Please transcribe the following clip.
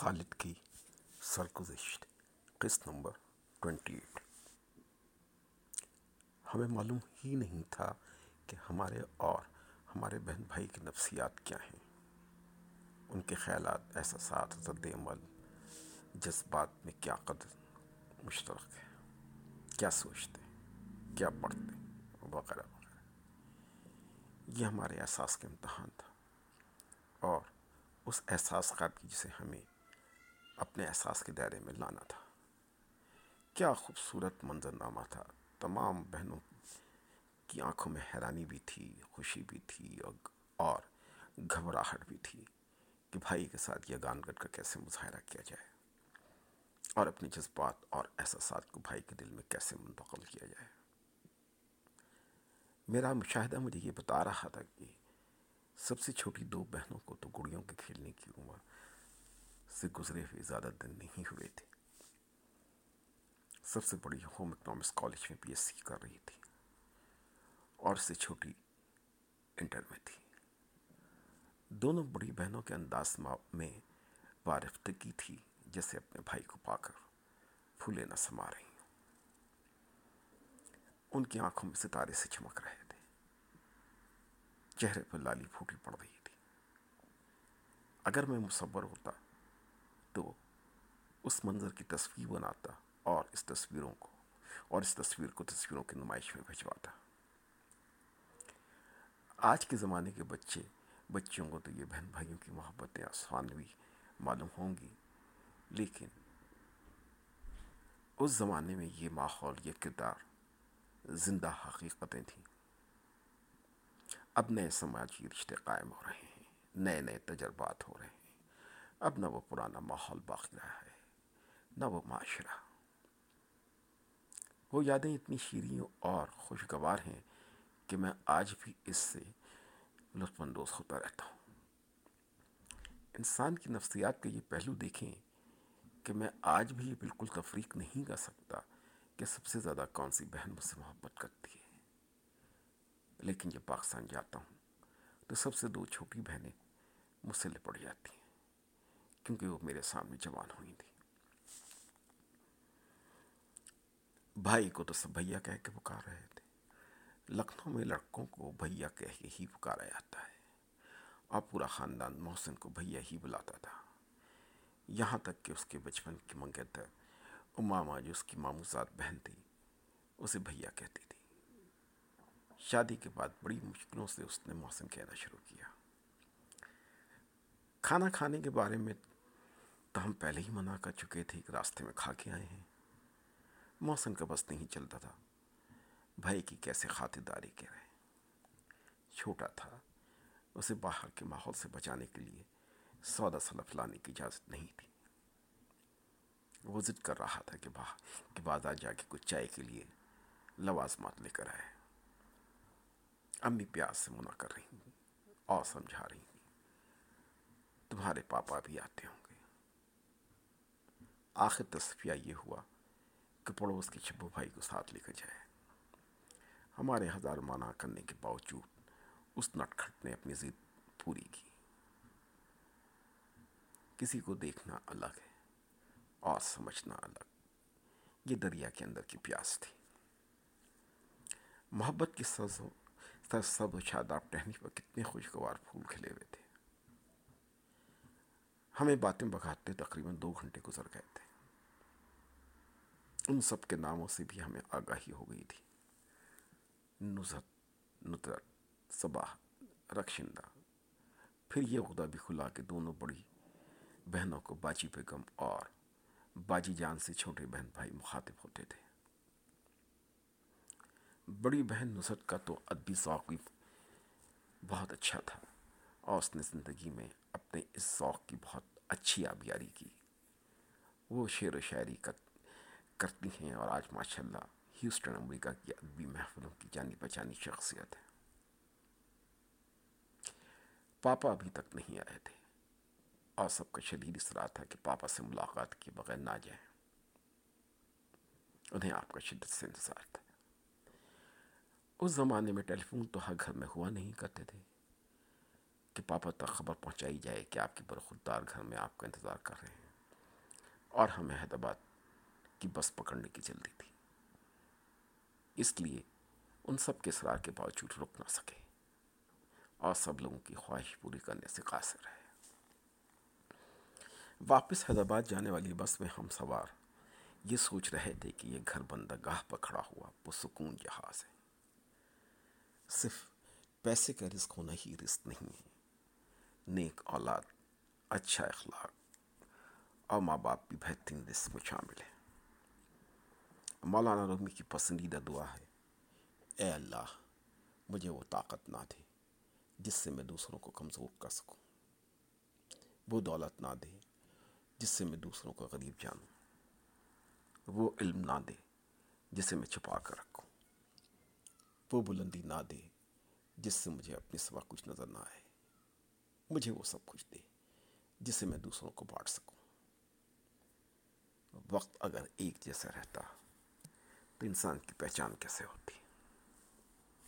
خالد کی سرگزشت قسط نمبر 28۔ ہمیں معلوم ہی نہیں تھا کہ ہمارے اور ہمارے بہن بھائی کی نفسیات کیا ہیں، ان کے خیالات، احساسات، رد عمل، جذبات میں کیا قدر مشترک ہے، کیا سوچتے، کیا پڑھتے وغیرہ وغیرہ۔ یہ ہمارے احساس کا امتحان تھا، اور اس احساس کا بھی جسے ہمیں اپنے احساس کے دائرے میں لانا تھا۔ کیا خوبصورت منظرنامہ تھا، تمام بہنوں کی آنکھوں میں حیرانی بھی تھی، خوشی بھی تھی اور گھبراہٹ بھی تھی کہ بھائی کے ساتھ یہ گان گٹ کا کیسے مظاہرہ کیا جائے، اور اپنے جذبات اور احساسات کو بھائی کے دل میں کیسے منتقل کیا جائے۔ میرا مشاہدہ مجھے یہ بتا رہا تھا کہ سب سے چھوٹی دو بہنوں کو تو گڑیوں کے کھیلنے کی عمر سے گزرے ہوئے زیادہ دن نہیں ہوئے تھے، سب سے بڑی ہوم اکنامکس کالج میں پی ایس سی کر رہی تھی، اور اس سے چھوٹی انٹر میں تھی۔ دونوں بڑی بہنوں کے انداز میں وارفتگی تھی، جیسے اپنے بھائی کو پا کر پھولے نہ سما رہی ہوں۔ ان کی آنکھوں میں ستارے سے چمک رہے تھے، چہرے پر لالی پھوٹی پڑ رہی تھی۔ اگر میں مصور ہوتا تو اس منظر کی تصویر بناتا اور اس تصویر کو تصویروں کی نمائش میں بھجواتا۔ آج کے زمانے کے بچیوں کو تو یہ بہن بھائیوں کی محبتیں آسمانوی معلوم ہوں گی، لیکن اس زمانے میں یہ ماحول، یہ کردار زندہ حقیقتیں تھیں۔ اب نئے سماجی رشتے قائم ہو رہے ہیں، نئے نئے تجربات ہو رہے ہیں، اب نہ وہ پرانا ماحول باقی رہا ہے، نہ وہ معاشرہ۔ وہ یادیں اتنی شیریں اور خوشگوار ہیں کہ میں آج بھی اس سے لطف اندوز ہوتا رہتا ہوں۔ انسان کی نفسیات کا یہ پہلو دیکھیں کہ میں آج بھی بالکل تفریق نہیں کر سکتا کہ سب سے زیادہ کون سی بہن مجھ سے محبت کرتی ہے، لیکن جب پاکستان جاتا ہوں تو سب سے دو چھوٹی بہنیں مجھ سے لپٹ جاتی ہیں، کیونکہ وہ میرے سامنے جوان ہوئی تھیں۔ بھائی کو تو سب بھیا کہہ کے پکار رہے تھے۔ لکھنؤ میں لڑکوں کو بھیا کہہ کے ہی پکارا جاتا ہے، اور پورا خاندان محسن کو بھیا ہی بلاتا تھا، یہاں تک کہ اس کے بچپن کی منگیتر امامہ، جو اس کی ماموزاد بہن تھی، اسے بھیا کہتی تھی۔ شادی کے بعد بڑی مشکلوں سے اس نے محسن کہنا شروع کیا۔ کھانا کھانے کے بارے میں تو ہم پہلے ہی منع کر چکے تھے کہ راستے میں کھا کے آئے ہیں۔ محسن کا بس نہیں چلتا تھا بھائی کی کیسے خاطرداری کرے۔ چھوٹا تھا، اسے باہر کے ماحول سے بچانے کے لیے سودا سلف لانے کی اجازت نہیں تھی۔ وہ ضد کر رہا تھا کہ باہر کے بازار جا کے کچھ چائے کے لیے لوازمات لے کر آئے۔ امی پیاس سے منع کر رہی تھیں اور سمجھا رہی تھیں، تمہارے پاپا بھی آتے ہوں گے۔ آخر تصفیہ یہ ہوا کہ پڑوس کے چھپو بھائی کو ساتھ لے کر جائے۔ ہمارے ہزار منع کرنے کے باوجود اس نٹ کھٹ نے اپنی ضد پوری کی۔ کسی کو دیکھنا الگ ہے اور سمجھنا الگ، یہ دریا کے اندر کی پیاس تھی۔ محبت کی سرسبز و شاداب ٹہنی پر کتنے خوشگوار پھول کھلے ہوئے تھے۔ ہمیں باتیں بگاتے تقریباً 2 گھنٹے گزر گئے تھے۔ ان سب کے ناموں سے بھی ہمیں آگاہی ہو گئی تھی، نصرت، صباح، رخشندہ۔ پھر یہ خدا بھی کھلا کہ دونوں بڑی بہنوں کو باجی بیگم اور باجی جان سے چھوٹے بہن بھائی مخاطب ہوتے تھے۔ بڑی بہن نصرت کا تو ادبی ذوق بہت اچھا تھا، اور اس نے زندگی میں اپنے اس ذوق کی بہت اچھی آبیاری کی۔ وہ شعر و شاعری کرتی ہیں، اور آج ماشاءاللہ ہیوسٹن، امریکہ کی ادبی محفلوں کی جانی پہچانی شخصیت ہے۔ پاپا ابھی تک نہیں آئے تھے، اور سب کا شدید اصرار تھا کہ پاپا سے ملاقات کے بغیر نہ جائیں، انہیں آپ کا شدت سے انتظار تھا۔ اس زمانے میں ٹیلی فون تو ہر گھر میں ہوا نہیں کرتے تھے کہ پاپا تک خبر پہنچائی جائے کہ آپ کے برخوردار گھر میں آپ کا انتظار کر رہے ہیں۔ اور ہمیں حیدرآباد کی بس پکڑنے کی جلدی تھی، اس لیے ان سب کے اصرار کے باوجود رک نہ سکے اور سب لوگوں کی خواہش پوری کرنے سے قاصر رہے۔ واپس حیدرآباد جانے والی بس میں ہم سوار یہ سوچ رہے تھے کہ یہ گھر بندرگاہ پر کھڑا ہوا پرسکون جہاز ہے، صرف پیسے کا رزق ہونا ہی رزق نہیں ہے، نیک اولاد، اچھا اخلاق اور ماں باپ بھی بہترین رزق میں شامل ہے۔ مولانا رومی کی پسندیدہ دعا ہے، اے اللہ مجھے وہ طاقت نہ دے جس سے میں دوسروں کو کمزور کر سکوں، وہ دولت نہ دے جس سے میں دوسروں کو غریب جانوں، وہ علم نہ دے جسے میں چھپا کر رکھوں، وہ بلندی نہ دے جس سے مجھے اپنے سوا کچھ نظر نہ آئے، مجھے وہ سب کچھ دے جسے میں دوسروں کو بانٹ سکوں۔ وقت اگر ایک جیسا رہتا تو انسان کی پہچان کیسے ہوتی؟